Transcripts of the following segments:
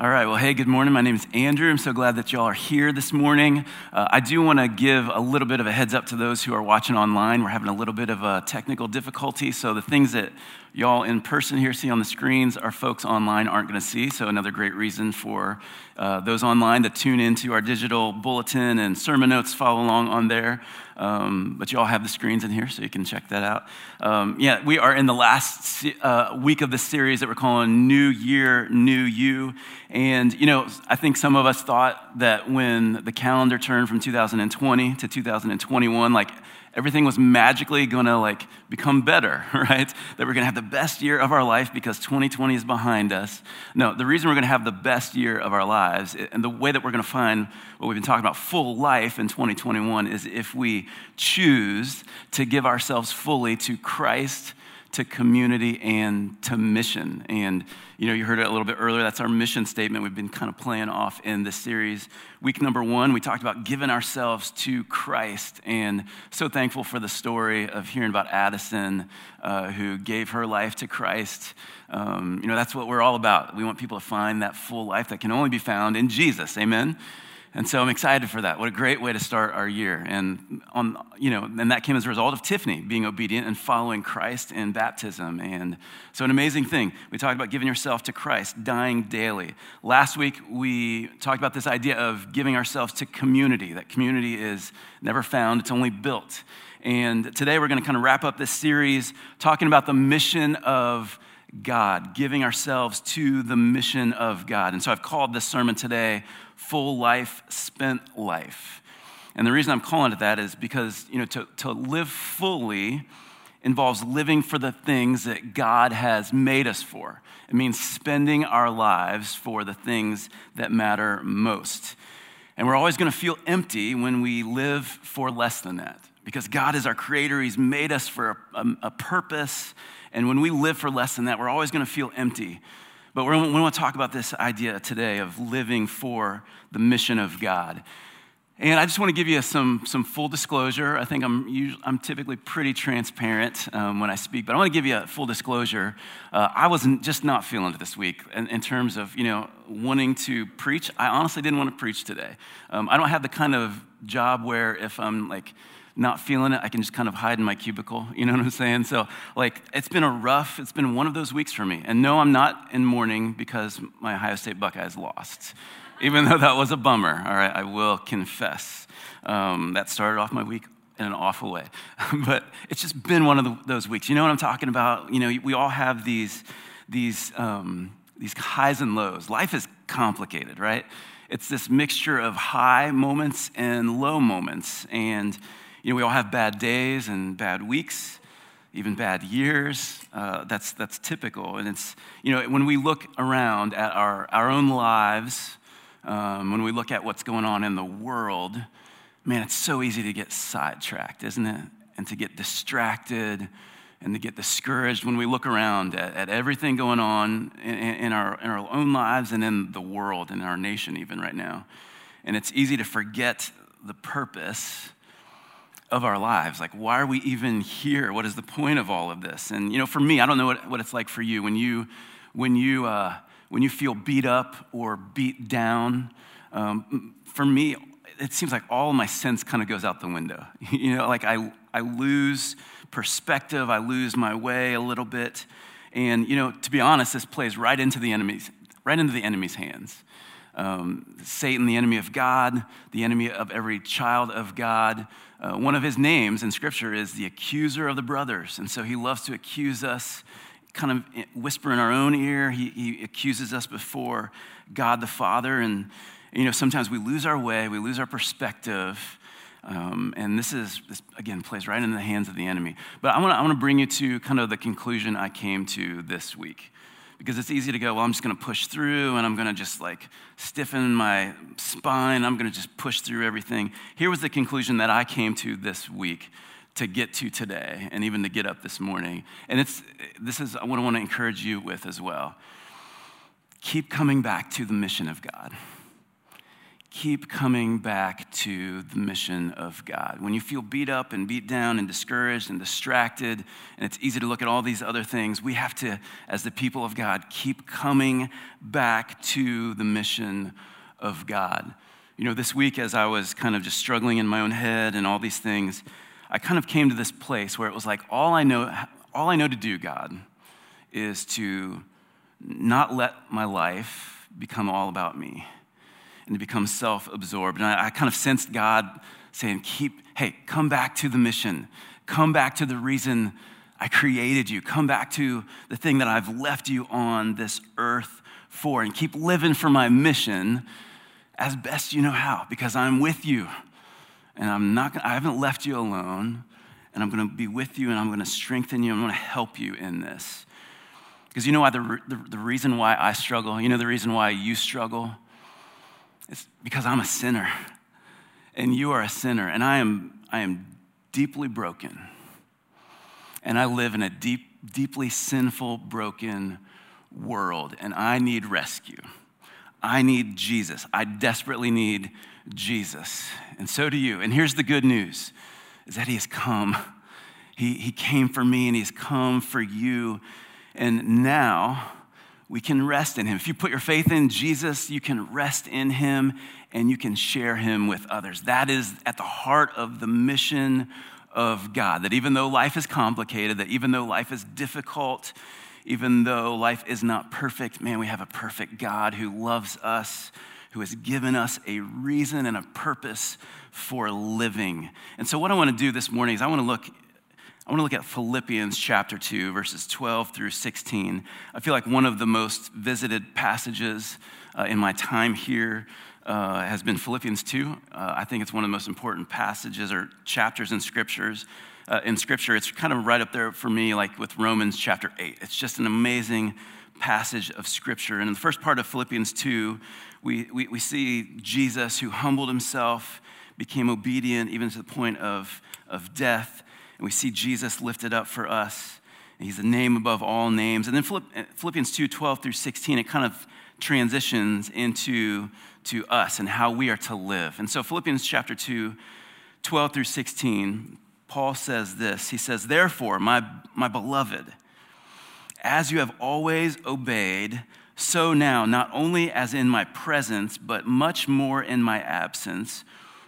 All right, well, hey, good morning. My name is Andrew. I'm so glad that y'all are here this morning. I do want to give a little bit of a heads up to those who are watching online. We're having a little bit of a technical difficulty, so the things that y'all in person here see on the screens, our folks online aren't going to see, so another great reason for those online to tune into our digital bulletin and sermon notes, follow along on there. But you all have the screens in here, so you can check that out. Yeah, we are in the last week of this series that we're calling New Year, New You. And, you know, I think some of us thought that when the calendar turned from 2020 to 2021, like, everything was magically going to, like, become better, right? That we're going to have the best year of our life because 2020 is behind us. No, the reason we're going to have the best year of our lives and the way that we're going to find what we've been talking about, full life in 2021, is if we choose to give ourselves fully to Christ, to community, and to mission. And, you know, you heard it a little bit earlier. That's our mission statement we've been kind of playing off in this series. Week number 1, we talked about giving ourselves to Christ. And so thankful for the story of hearing about Addison, who gave her life to Christ. You know, that's what we're all about. We want people to find that full life that can only be found in Jesus. Amen? And so I'm excited for that. What a great way to start our year. And and that came as a result of Tiffany being obedient and following Christ in baptism. And so an amazing thing. We talked about giving yourself to Christ, dying daily. Last week, we talked about this idea of giving ourselves to community, that community is never found, it's only built. And today we're going to kind of wrap up this series talking about the mission of God, giving ourselves to the mission of God. And so I've called this sermon today, Full Life, Spent Life. And the reason I'm calling it that is because, you know, to live fully involves living for the things that God has made us for. It means spending our lives for the things that matter most. And we're always going to feel empty when we live for less than that, because God is our creator. He's made us for a purpose. And when we live for less than that, we're always going to feel empty. But we want to talk about this idea today of living for the mission of God. And I just want to give you some full disclosure. I think I'm typically pretty transparent when I speak, but I want to give you a full disclosure. I was just not feeling it this week in terms of, you know, wanting to preach. I honestly didn't want to preach today. I don't have the kind of job where if I'm like not feeling it, I can just kind of hide in my cubicle, you know what I'm saying? So, like, it's been one of those weeks for me. And no, I'm not in mourning because my Ohio State Buckeyes lost, even though that was a bummer, all right? I will confess. That started off my week in an awful way. But it's just been one of those weeks. You know what I'm talking about? You know, we all have these highs and lows. Life is complicated, right? It's this mixture of high moments and low moments. And you know, we all have bad days and bad weeks, even bad years. That's typical. And it's, you know, when we look around at our own lives, when we look at what's going on in the world, man, it's so easy to get sidetracked, isn't it? And to get distracted and to get discouraged when we look around at everything going on in our own lives and in the world, in our nation even right now. And it's easy to forget the purpose of our lives. Like, why are we even here? What is the point of all of this? And, you know, for me, I don't know what it's like for you. When you feel beat up or beat down, for me, it seems like all my sense kind of goes out the window. You know, like I lose perspective. I lose my way a little bit. And, you know, to be honest, this plays right into the enemy's hands. Satan, the enemy of God, the enemy of every child of God. One of his names in Scripture is the accuser of the brothers. And so he loves to accuse us, kind of whisper in our own ear. He accuses us before God the Father. And, you know, sometimes we lose our way, we lose our perspective. And this again, plays right into the hands of the enemy. But I want to bring you to kind of the conclusion I came to this week. Because it's easy to go, well, I'm just going to push through and I'm going to just like stiffen my spine. I'm going to just push through everything. Here was the conclusion that I came to this week to get to today and even to get up this morning. And this is what I want to encourage you with as well. Keep coming back to the mission of God. keep coming back to the mission of God. When you feel beat up and beat down and discouraged and distracted, and it's easy to look at all these other things, we have to, as the people of God, keep coming back to the mission of God. You know, this week as I was kind of just struggling in my own head and all these things, I kind of came to this place where it was like, all I know to do, God, is to not let my life become all about me and to become self-absorbed. And I kind of sensed God saying, come back to the mission. Come back to the reason I created you. Come back to the thing that I've left you on this earth for, and keep living for my mission as best you know how, because I'm with you. And I haven't left you alone, and I'm gonna be with you, and I'm gonna strengthen you, and I'm gonna help you in this. Because you know why the reason why I struggle, you know the reason why you struggle? It's because I'm a sinner, and you are a sinner, and I am deeply broken. And I live in a deeply sinful, broken world, and I need rescue. I need Jesus. I desperately need Jesus, and so do you. And here's the good news, is that he has come. He came for me, and he's come for you, and now we can rest in him. If you put your faith in Jesus, you can rest in him, and you can share him with others. That is at the heart of the mission of God, that even though life is complicated, that even though life is difficult, even though life is not perfect, man, we have a perfect God who loves us, who has given us a reason and a purpose for living. And so what I want to do this morning is I want to look at Philippians chapter 2, verses 12 through 16. I feel like one of the most visited passages in my time here has been Philippians 2. I think it's one of the most important passages or chapters in scriptures. In Scripture, it's kind of right up there for me, like with Romans chapter 8. It's just an amazing passage of Scripture. And in the first part of Philippians 2, we see Jesus, who humbled himself, became obedient even to the point of death. And we see Jesus lifted up for us. And he's the name above all names. And then Philippians 2, 12 through 16, it kind of transitions into us and how we are to live. And so Philippians chapter 2, 12 through 16, Paul says this. He says, "Therefore, my beloved, as you have always obeyed, so now, not only as in my presence, but much more in my absence,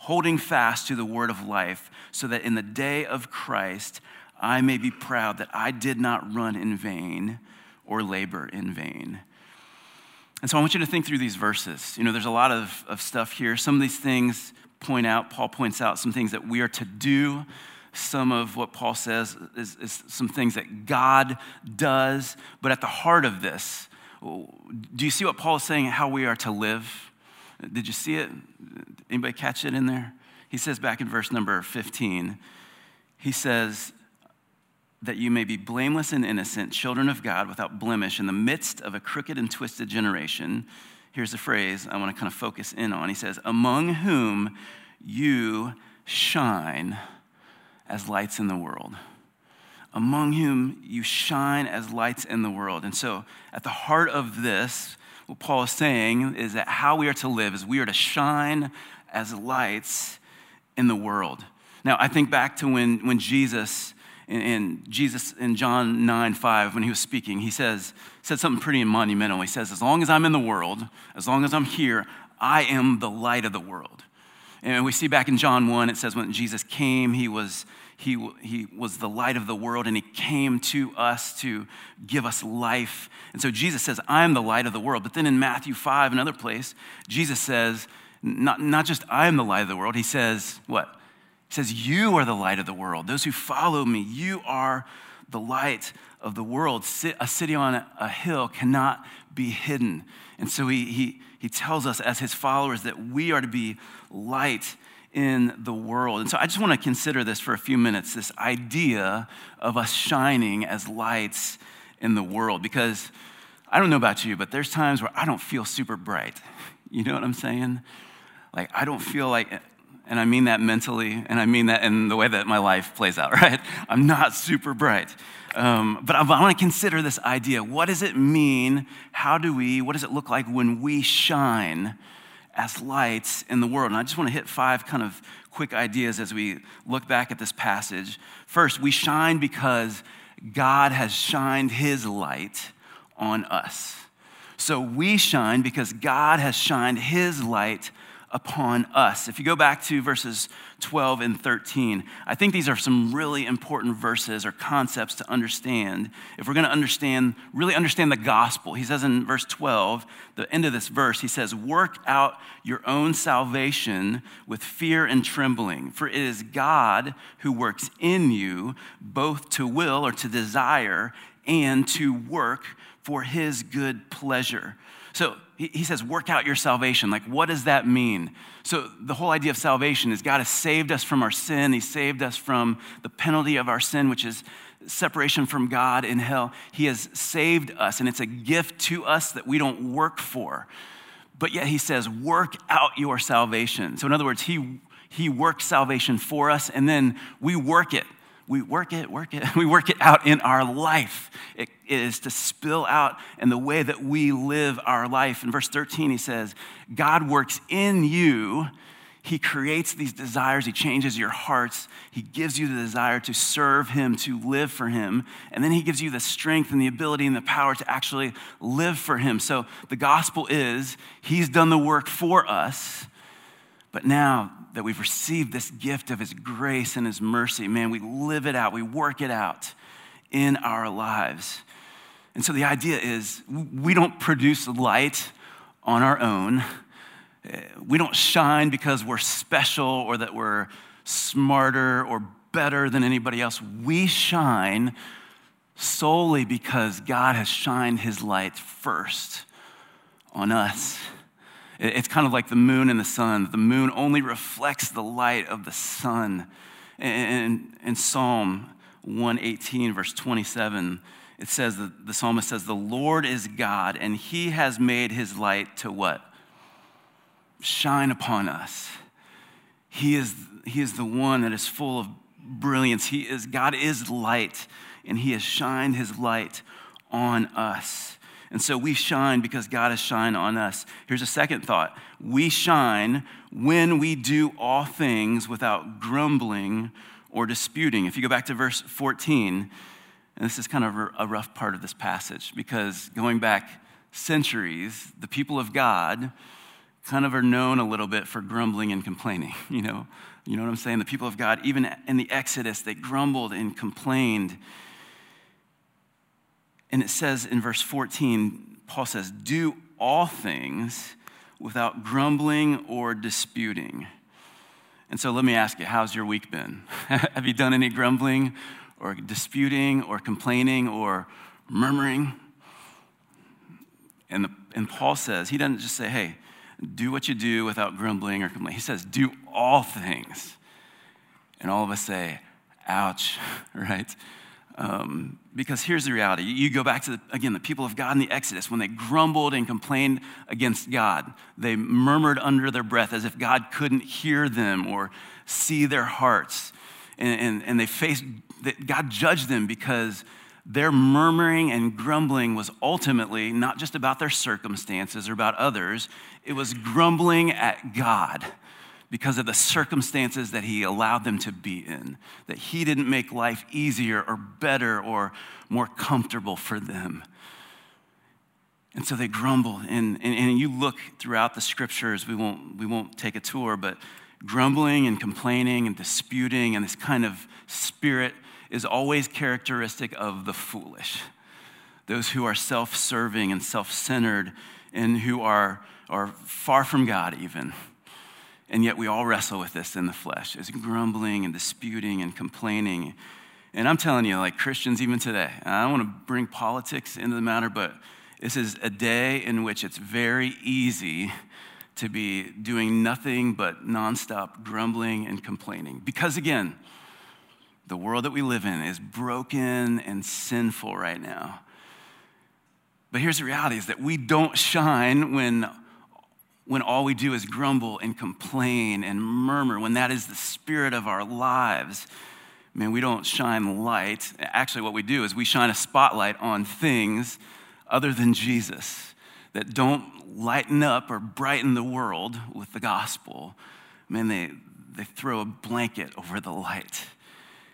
holding fast to the word of life, so that in the day of Christ I may be proud that I did not run in vain or labor in vain." And so I want you to think through these verses. You know, there's a lot of stuff here. Some of these things Paul points out some things that we are to do. Some of what Paul says is some things that God does. But at the heart of this, do you see what Paul is saying, how we are to live? Did you see it? Anybody catch it in there? He says back in verse number 15, he says, "That you may be blameless and innocent, children of God, without blemish, in the midst of a crooked and twisted generation." Here's the phrase I want to kind of focus in on. He says, "Among whom you shine as lights in the world." Among whom you shine as lights in the world. And so at the heart of this, what Paul is saying is that how we are to live is we are to shine as lights in the world. Now, I think back to when Jesus in John 9:5, when he was speaking, he said something pretty monumental. He says, as long as I'm in the world, as long as I'm here, I am the light of the world. And we see back in John 1, it says when Jesus came, he was the light of the world, and he came to us to give us life. And so Jesus says, I am the light of the world. But then in Matthew 5, another place, Jesus says, not just I am the light of the world, he says what? He says, you are the light of the world. Those who follow me, you are the light of the world. A city on a hill cannot be hidden. And so he tells us as his followers that we are to be light in the world. And so I just want to consider this for a few minutes, this idea of us shining as lights in the world, because I don't know about you, but there's times where I don't feel super bright. You know what I'm saying? Like, I don't feel like, and I mean that mentally, and I mean that in the way that my life plays out, right? I'm not super bright. But I want to consider this idea. What does it mean? What does it look like when we shine as lights in the world? And I just want to hit 5 kind of quick ideas as we look back at this passage. First, we shine because God has shined his light on us. So we shine because God has shined his light upon us. If you go back to verses 12 and 13, I think these are some really important verses or concepts to understand if we're going to really understand the gospel. He says in verse 12, the end of this verse, he says, "Work out your own salvation with fear and trembling, for it is God who works in you both to will or to desire and to work for his good pleasure." So he says, work out your salvation. Like, what does that mean? So the whole idea of salvation is God has saved us from our sin. He saved us from the penalty of our sin, which is separation from God in hell. He has saved us, and it's a gift to us that we don't work for. But yet he says, work out your salvation. So in other words, he works salvation for us, and then we work it. We work it out in our life. It is to spill out in the way that we live our life. In verse 13, he says, God works in you. He creates these desires. He changes your hearts. He gives you the desire to serve him, to live for him. And then he gives you the strength and the ability and the power to actually live for him. So the gospel is he's done the work for us. But now that we've received this gift of his grace and his mercy, man, we live it out, we work it out in our lives. And so the idea is we don't produce light on our own. We don't shine because we're special or that we're smarter or better than anybody else. We shine solely because God has shined his light first on us. It's kind of like the moon and the sun. The moon only reflects the light of the sun. And in Psalm 118, verse 27, it says, the psalmist says, "The Lord is God, and he has made his light to" what? Shine upon us. He is the one that is full of brilliance. God is light, and he has shined his light on us. And so we shine because God has shined on us. Here's a second thought. We shine when we do all things without grumbling or disputing. If you go back to verse 14, and this is kind of a rough part of this passage, because going back centuries, the people of God kind of are known a little bit for grumbling and complaining. You know what I'm saying? The people of God, even in the Exodus, they grumbled and complained. And it says in verse 14, Paul says, "Do all things without grumbling or disputing." And so let me ask you, how's your week been? Have you done any grumbling or disputing or complaining or murmuring? And Paul says, he doesn't just say, hey, do what you do without grumbling or complaining. He says, do all things. And all of us say, ouch, right? Because here's the reality. You go back to, the people of God in the Exodus, when they grumbled and complained against God, they murmured under their breath as if God couldn't hear them or see their hearts. And God judged them because their murmuring and grumbling was ultimately not just about their circumstances or about others. It was grumbling at God, because of the circumstances that he allowed them to be in, that he didn't make life easier or better or more comfortable for them. And so they grumbled. And you look throughout the scriptures, we won't take a tour, but grumbling and complaining and disputing and this kind of spirit is always characteristic of the foolish, those who are self-serving and self-centered and who are far from God even. And yet we all wrestle with this in the flesh, is grumbling and disputing and complaining. And I'm telling you, like Christians even today, I don't want to bring politics into the matter, but this is a day in which it's very easy to be doing nothing but nonstop grumbling and complaining. Because again, the world that we live in is broken and sinful right now. But here's the reality is that we don't shine when all we do is grumble and complain and murmur, when that is the spirit of our lives. I mean, we don't shine light. Actually, what we do is we shine a spotlight on things other than Jesus that don't lighten up or brighten the world with the gospel. I mean, they throw a blanket over the light.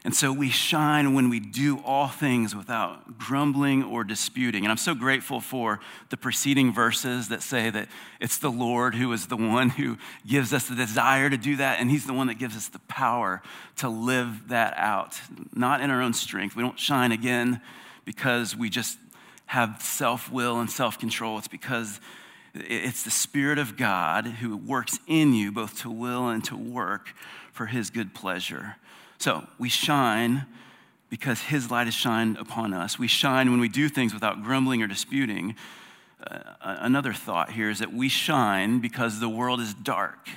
And so we shine when we do all things without grumbling or disputing. And I'm so grateful for the preceding verses that say that it's the Lord who is the one who gives us the desire to do that, and he's the one that gives us the power to live that out, not in our own strength. We don't shine again because we just have self-will and self-control. It's because it's the Spirit of God who works in you both to will and to work for his good pleasure. So we shine because his light has shined upon us. We shine when we do things without grumbling or disputing. Another thought here is that we shine because the world is dark.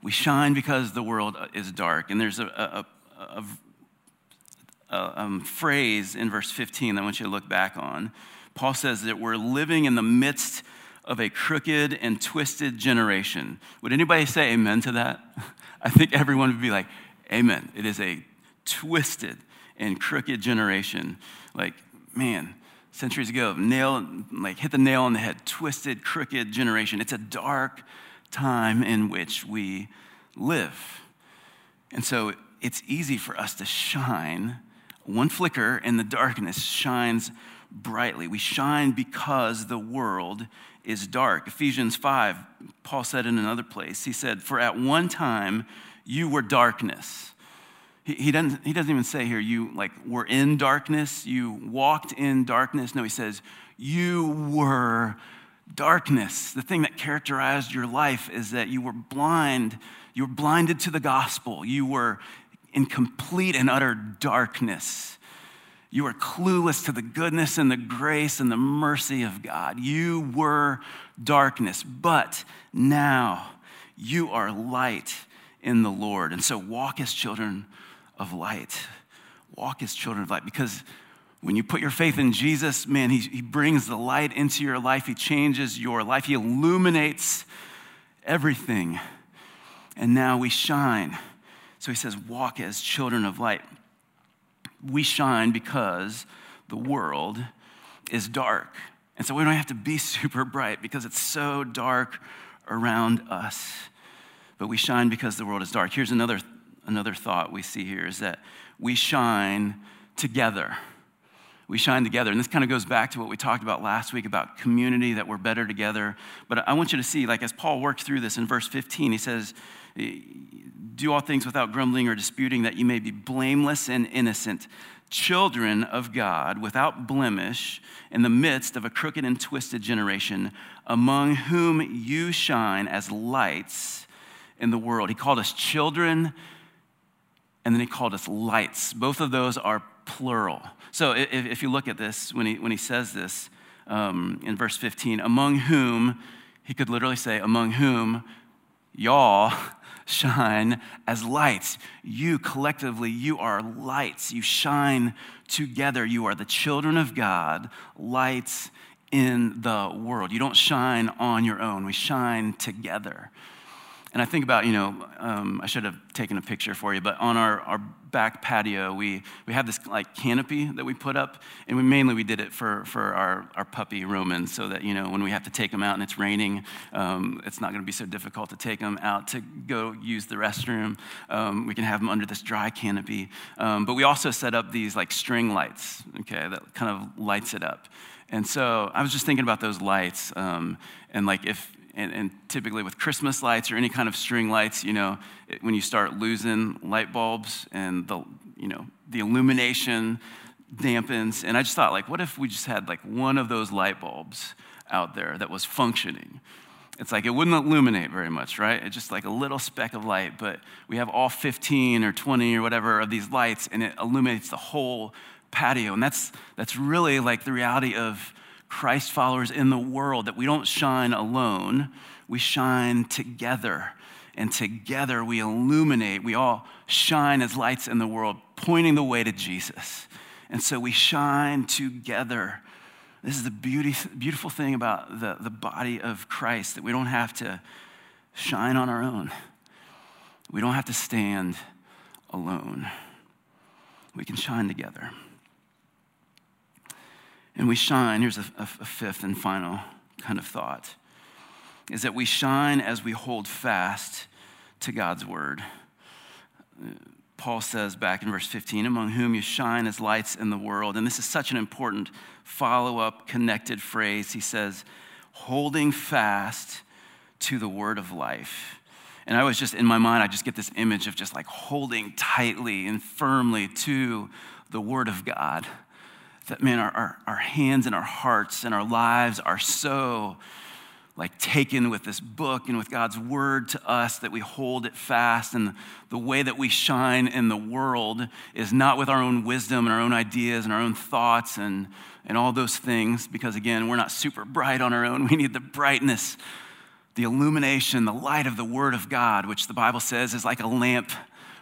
We shine because the world is dark. And there's a phrase in verse 15 that I want you to look back on. Paul says that we're living in the midst of a crooked and twisted generation. Would anybody say amen to that? I think everyone would be like, amen. It is a twisted and crooked generation. Like, man, centuries ago, hit the nail on the head, twisted, crooked generation. It's a dark time in which we live. And so it's easy for us to shine. One flicker in the darkness shines brightly. We shine because the world is dark. Ephesians 5, Paul said in another place, he said, "For at one time, you were darkness." He doesn't even say here, you like were in darkness, you walked in darkness. No, he says, you were darkness. The thing that characterized your life is that you were blind. You were blinded to the gospel. You were in complete and utter darkness. You were clueless to the goodness and the grace and the mercy of God. You were darkness, but now you are light in the Lord. And so walk as children of light. Walk as children of light. Because when you put your faith in Jesus, man, he brings the light into your life. He changes your life. He illuminates everything. And now we shine. So he says, walk as children of light. We shine because the world is dark. And so we don't have to be super bright because it's so dark around us. But we shine because the world is dark. Here's another thought we see here is that we shine together. We shine together. And this kind of goes back to what we talked about last week about community, that we're better together. But I want you to see, like as Paul works through this in verse 15, he says, do all things without grumbling or disputing that you may be blameless and innocent, children of God without blemish in the midst of a crooked and twisted generation among whom you shine as lights in the world. He called us children, and then he called us lights. Both of those are plural. So if you look at this, when he says this in verse 15, among whom, he could literally say, among whom y'all shine as lights. You collectively, you are lights. You shine together. You are the children of God, lights in the world. You don't shine on your own. We shine together. And I think about, I should have taken a picture for you, but on our back patio, we have this like canopy that we put up, and we mainly did it for our puppy Romans, so that, when we have to take him out and it's raining, it's not gonna be so difficult to take him out to go use the restroom. We can have him under this dry canopy. But we also set up these like string lights, okay, that kind of lights it up. And so I was just thinking about those lights, and typically with Christmas lights or any kind of string lights, when you start losing light bulbs and the illumination dampens. And I just thought, like, what if we just had like one of those light bulbs out there that was functioning? It's like it wouldn't illuminate very much, right? It's just like a little speck of light, but we have all 15 or 20 or whatever of these lights, and it illuminates the whole patio. And that's really like the reality of Christ followers in the world, that we don't shine alone. we shine together, and together we illuminate. We all shine as lights in the world, pointing the way to Jesus. And so we shine together. This is the beautiful thing about the body of Christ, that we don't have to shine on our own. We don't have to stand alone. We can shine together. And we shine, here's a fifth and final kind of thought, is that we shine as we hold fast to God's word. Paul says back in verse 15, among whom you shine as lights in the world. And this is such an important follow-up connected phrase. He says, holding fast to the word of life. And I was just, in my mind, I just get this image of just like holding tightly and firmly to the word of God. That, man, our hands and our hearts and our lives are so like taken with this book and with God's word to us that we hold it fast. And the way that we shine in the world is not with our own wisdom and our own ideas and our own thoughts and all those things, because again, we're not super bright on our own. We need the brightness, the illumination, the light of the word of God, which the Bible says is like a lamp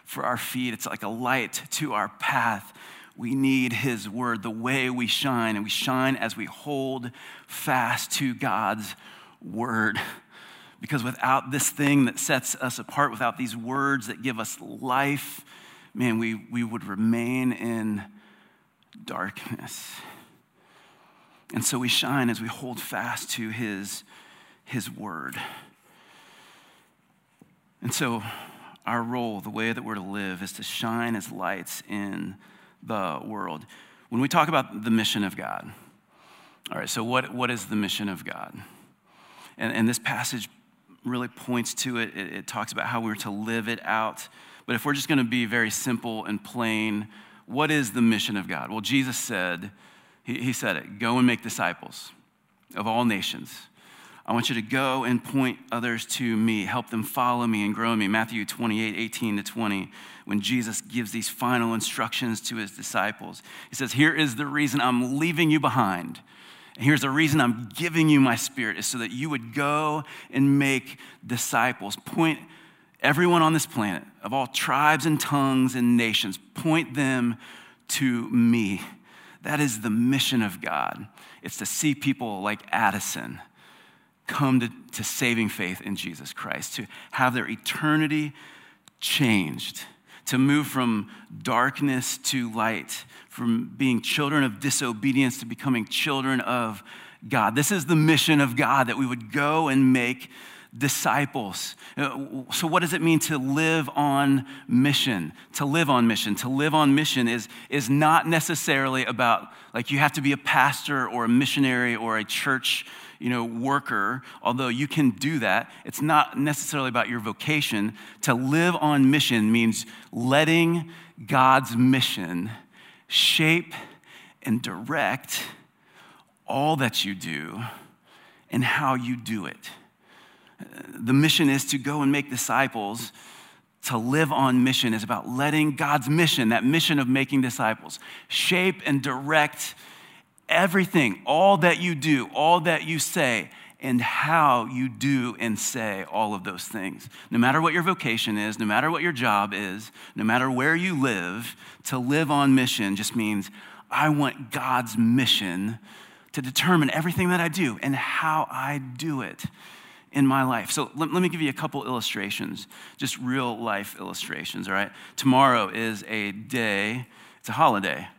for our feet. It's like a light to our path. We need his word, the way we shine, and we shine as we hold fast to God's word. Because without this thing that sets us apart, without these words that give us life, man, we would remain in darkness. And so we shine as we hold fast to his word. And so our role, the way that we're to live, is to shine as lights in the world. When we talk about the mission of God, all right, so what is the mission of God? And this passage really points to it. It talks about how we're to live it out. But if we're just going to be very simple and plain, what is the mission of God? Well, Jesus said, he said it, go and make disciples of all nations. I want you to go and point others to me, help them follow me and grow in me. Matthew 28, 18 to 20, when Jesus gives these final instructions to his disciples. He says, here is the reason I'm leaving you behind. And here's the reason I'm giving you my spirit, is so that you would go and make disciples. Point everyone on this planet, of all tribes and tongues and nations, point them to me. That is the mission of God. It's to see people like Addison come to saving faith in Jesus Christ, to have their eternity changed, to move from darkness to light, from being children of disobedience to becoming children of God. This is the mission of God, that we would go and make disciples. So what does it mean to live on mission? To live on mission. To live on mission is not necessarily about, like, you have to be a pastor or a missionary or a church worker, although you can do that. It's not necessarily about your vocation. To live on mission means letting God's mission shape and direct all that you do and how you do it. The mission is to go and make disciples. To live on mission is about letting God's mission, that mission of making disciples, shape and direct everything, all that you do, all that you say, and how you do and say all of those things. No matter what your vocation is, no matter what your job is, no matter where you live, to live on mission just means I want God's mission to determine everything that I do and how I do it in my life. So let me give you a couple illustrations, just real life illustrations, all right? Tomorrow is a day, it's a holiday.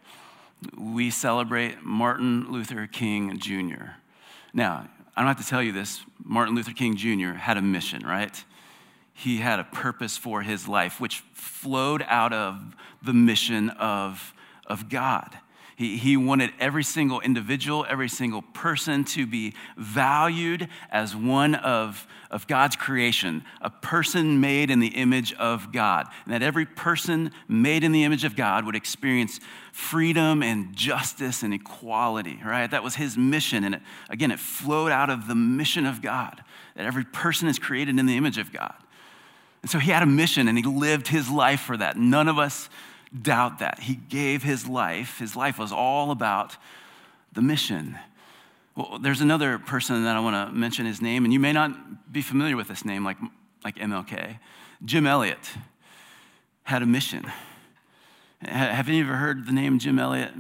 We celebrate Martin Luther King Jr. Now, I don't have to tell you this, Martin Luther King Jr. had a mission, right? He had a purpose for his life, which flowed out of the mission of God. He wanted every single individual, every single person to be valued as one of God's creation, a person made in the image of God, and that every person made in the image of God would experience freedom and justice and equality, right? That was his mission, and it flowed out of the mission of God, that every person is created in the image of God. And so he had a mission, and he lived his life for that. None of us doubt that. He gave his life. His life was all about the mission. Well, there's another person that I want to mention his name, and you may not be familiar with this name, like MLK. Jim Elliot had a mission. Have any of you ever heard the name Jim Elliot?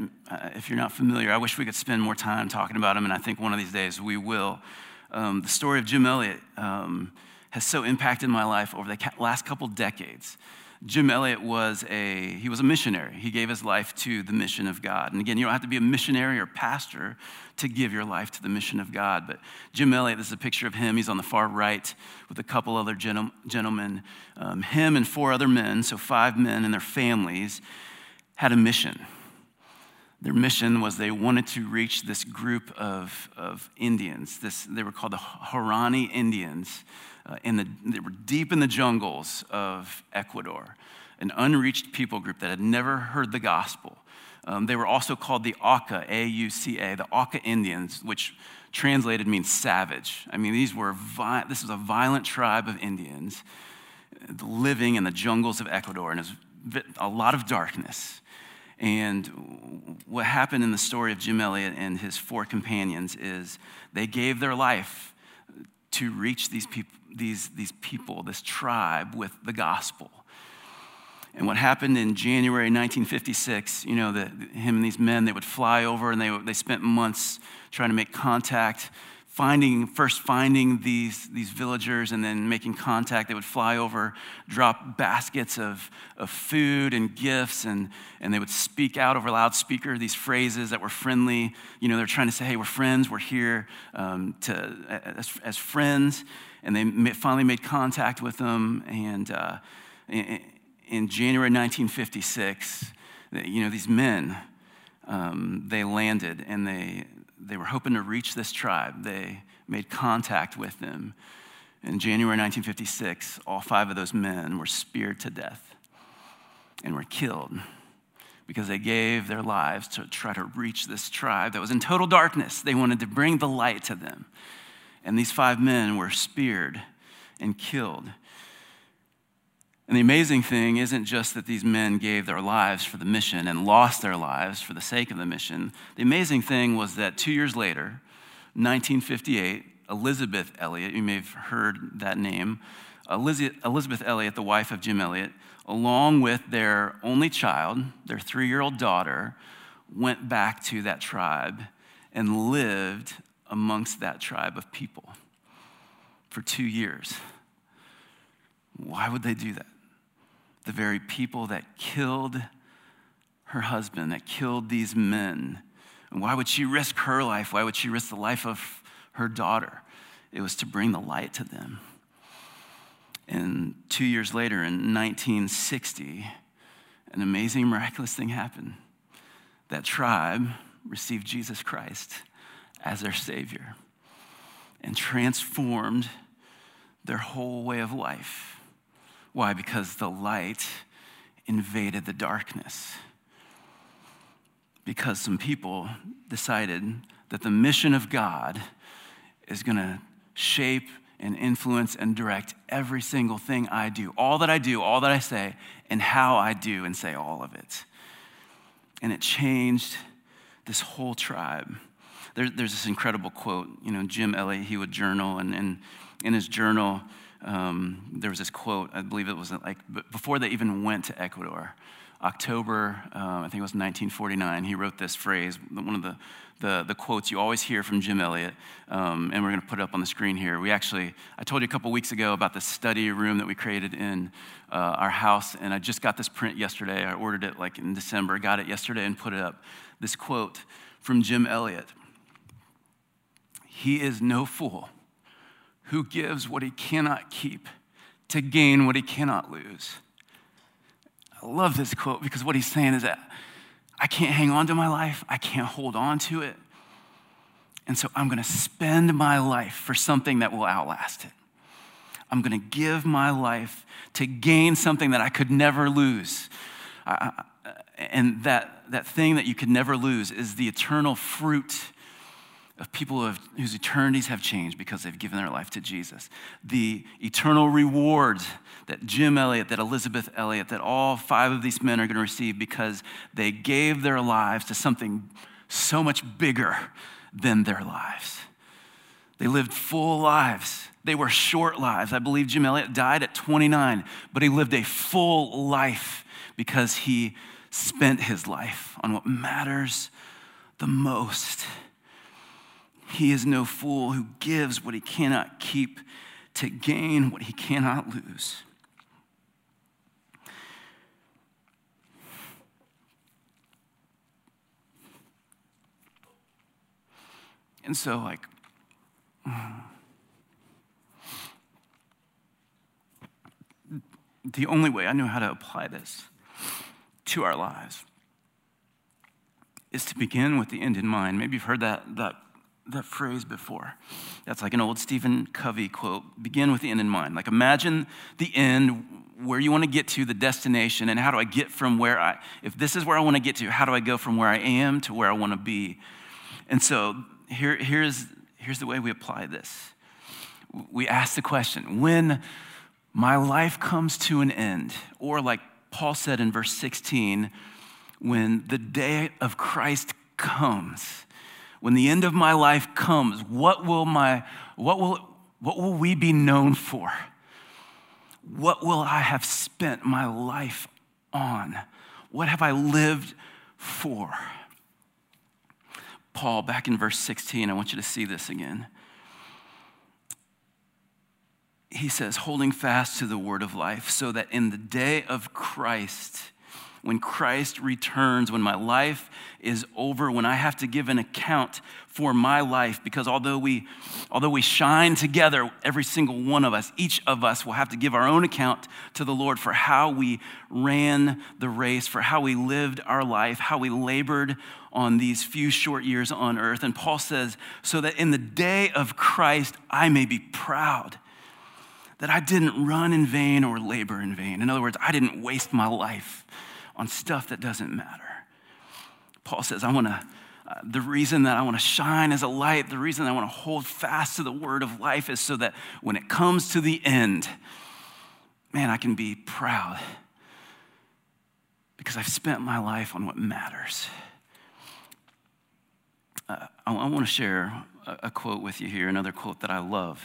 If you're not familiar, I wish we could spend more time talking about him, and I think one of these days we will. The story of Jim Elliot has so impacted my life over the last couple decades. Jim Elliot was a missionary. He gave his life to the mission of God. And again, you don't have to be a missionary or pastor to give your life to the mission of God. But Jim Elliot, this is a picture of him. He's on the far right with a couple other gentlemen. Him and four other men, so five men and their families, had a mission. Their mission was they wanted to reach this group of Indians. They were called the Harani Indians. They were deep in the jungles of Ecuador, an unreached people group that had never heard the gospel. They were also called the Auca, A-U-C-A, the Auca Indians, which translated means savage. I mean, this was a violent tribe of Indians living in the jungles of Ecuador, and it was a lot of darkness. And what happened in the story of Jim Elliot and his four companions is they gave their life to reach these people, this tribe, with the gospel. And what happened in January 1956, him and these men, they would fly over, and they spent months trying to make contact, finding these villagers and then making contact. They would fly over, drop baskets of food and gifts, and they would speak out over loudspeaker these phrases that were friendly. They're trying to say, hey, we're friends, we're here as friends. And they finally made contact with them. And in January 1956, these men, they landed, and they were hoping to reach this tribe. They made contact with them. In January 1956, all five of those men were speared to death and were killed because they gave their lives to try to reach this tribe that was in total darkness. They wanted to bring the light to them. And these five men were speared and killed. And the amazing thing isn't just that these men gave their lives for the mission and lost their lives for the sake of the mission. The amazing thing was that 2 years later, 1958, Elisabeth Elliot, you may have heard that name, Elisabeth Elliot, the wife of Jim Elliot, along with their only child, their 3-year-old daughter, went back to that tribe and lived amongst that tribe of people for 2 years. Why would they do that? The very people that killed her husband, that killed these men. And why would she risk her life? Why would she risk the life of her daughter? It was to bring the light to them. And 2 years later, in 1960, an amazing, miraculous thing happened. That tribe received Jesus Christ as their Savior and transformed their whole way of life. Why? Because the light invaded the darkness. Because some people decided that the mission of God is going to shape and influence and direct every single thing I do, all that I do, all that I say, and how I do and say all of it. And it changed this whole tribe. There's this incredible quote. Jim Elliot, he would journal, and in his journal, there was this quote. I believe it was before they even went to Ecuador, October, I think it was 1949, he wrote this phrase, one of the quotes you always hear from Jim Elliot, and we're going to put it up on the screen here. I told you a couple weeks ago about the study room that we created in our house, and I just got this print yesterday. I ordered it in December, got it yesterday and put it up. This quote from Jim Elliot: "He is no fool who gives what he cannot keep to gain what he cannot lose." I love this quote because what he's saying is that I can't hang on to my life. I can't hold on to it. And so I'm going to spend my life for something that will outlast it. I'm going to give my life to gain something that I could never lose. And that thing that you could never lose is the eternal fruit of people whose eternities have changed because they've given their life to Jesus. The eternal rewards that Jim Elliot, that Elisabeth Elliot, that all five of these men are going to receive because they gave their lives to something so much bigger than their lives. They lived full lives. They were short lives. I believe Jim Elliot died at 29, but he lived a full life because he spent his life on what matters the most. He is no fool who gives what he cannot keep to gain what he cannot lose. And so, the only way I know how to apply this to our lives is to begin with the end in mind. Maybe you've heard that phrase before. That's like an old Stephen Covey quote, begin with the end in mind. Like imagine the end, where you want to get to, the destination, and how do I get from where if this is where I want to get to, how do I go from where I am to where I want to be? And so here's the way we apply this. We ask the question, when my life comes to an end, or like Paul said in verse 16, when the day of Christ comes, when the end of my life comes, what will we be known for? What will I have spent my life on? What have I lived for? Paul, back in verse 16, I want you to see this again. He says, holding fast to the word of life, so that in the day of Christ, when Christ returns, when my life is over, when I have to give an account for my life, because although we shine together, every single one of us, each of us will have to give our own account to the Lord for how we ran the race, for how we lived our life, how we labored on these few short years on earth. And Paul says, so that in the day of Christ, I may be proud that I didn't run in vain or labor in vain. In other words, I didn't waste my life on stuff that doesn't matter. Paul says, the reason that I want to shine as a light, the reason I want to hold fast to the word of life is so that when it comes to the end, man, I can be proud because I've spent my life on what matters. I want to share a quote with you here, another quote that I love,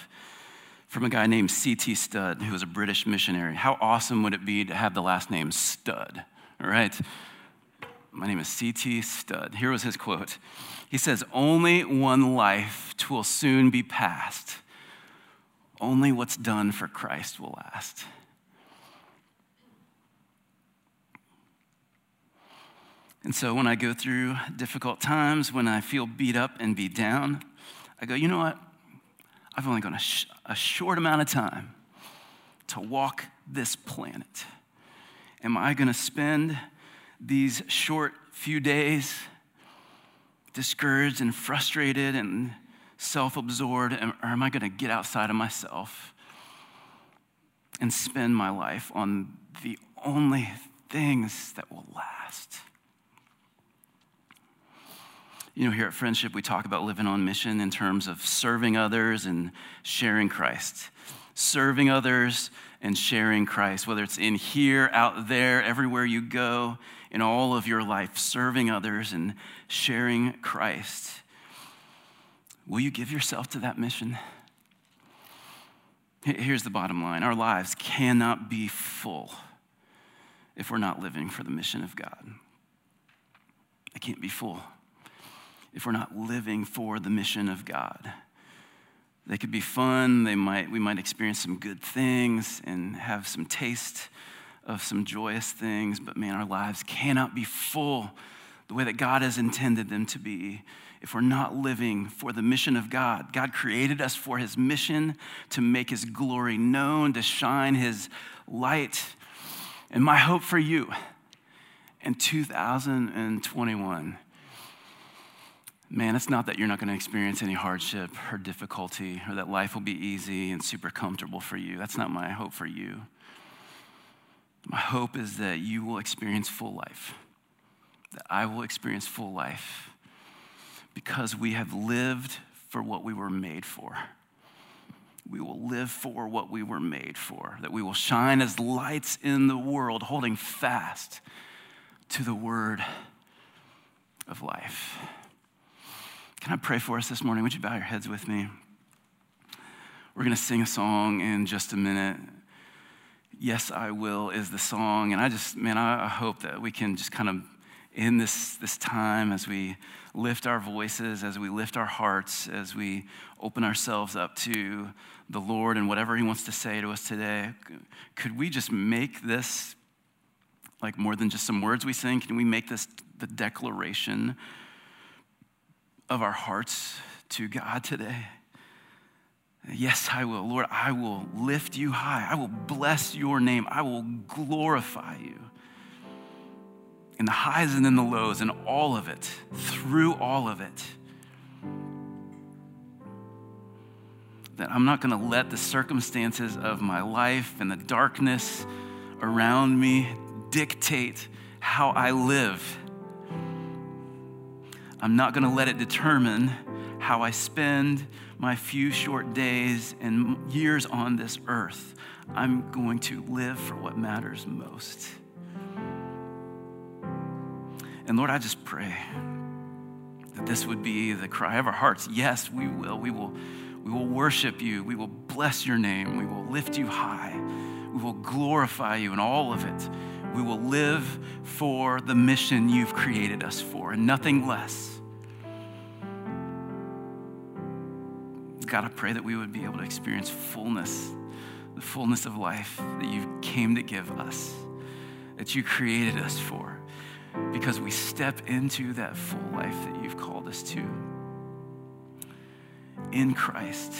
from a guy named C.T. Studd, who was a British missionary. How awesome would it be to have the last name Studd, all right? My name is C.T. Studd. Here was his quote. He says, only one life 'twill soon be past. Only what's done for Christ will last. And so when I go through difficult times, when I feel beat up and beat down, I go, you know what? I've only got a short amount of time to walk this planet. Am I going to spend these short few days discouraged and frustrated and self-absorbed, or am I going to get outside of myself and spend my life on the only things that will last? You know, here at Friendship, we talk about living on mission in terms of serving others and sharing Christ. Serving others and sharing Christ, whether it's in here, out there, everywhere you go, in all of your life, serving others and sharing Christ. Will you give yourself to that mission? Here's the bottom line. Our lives cannot be full if we're not living for the mission of God. They can't be full if we're not living for the mission of God. They could be fun, we might experience some good things and have some taste of some joyous things, but man, our lives cannot be full the way that God has intended them to be if we're not living for the mission of God. God created us for his mission, to make his glory known, to shine his light. And my hope for you in 2021, man, it's not that you're not going to experience any hardship or difficulty, or that life will be easy and super comfortable for you. That's not my hope for you. My hope is that you will experience full life, that I will experience full life, because we have lived for what we were made for. We will live for what we were made for, that we will shine as lights in the world, holding fast to the word of life. Can I pray for us this morning? Would you bow your heads with me? We're going to sing a song in just a minute. Yes, I Will is the song. And I just, man, I hope that we can just kind of in this time as we lift our voices, as we lift our hearts, as we open ourselves up to the Lord and whatever he wants to say to us today, could we just make this like more than just some words we sing? Can we make this the declaration of our hearts to God today? Yes, I will. Lord, I will lift you high. I will bless your name. I will glorify you in the highs and in the lows and all of it, through all of it. That I'm not going to let the circumstances of my life and the darkness around me dictate how I live. I'm not going to let it determine how I spend my few short days and years on this earth. I'm going to live for what matters most. And Lord, I just pray that this would be the cry of our hearts. Yes, we will. We will worship you. We will bless your name. We will lift you high. We will glorify you in all of it. We will live for the mission you've created us for and nothing less. God, I pray that we would be able to experience fullness, the fullness of life that you came to give us, that you created us for, because we step into that full life that you've called us to. In Christ,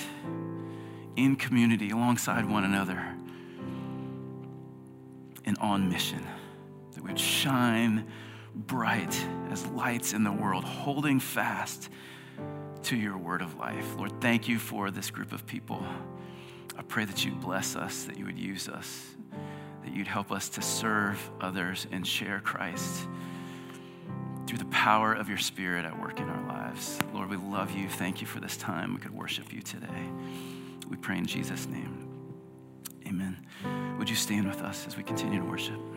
in community, alongside one another, and on mission, that we'd shine bright as lights in the world, holding fast to your word of life. Lord, thank you for this group of people. I pray that you'd bless us, that you would use us, that you'd help us to serve others and share Christ through the power of your Spirit at work in our lives. Lord, we love you. Thank you for this time we could worship you today. We pray in Jesus' name. Amen. Would you stand with us as we continue to worship?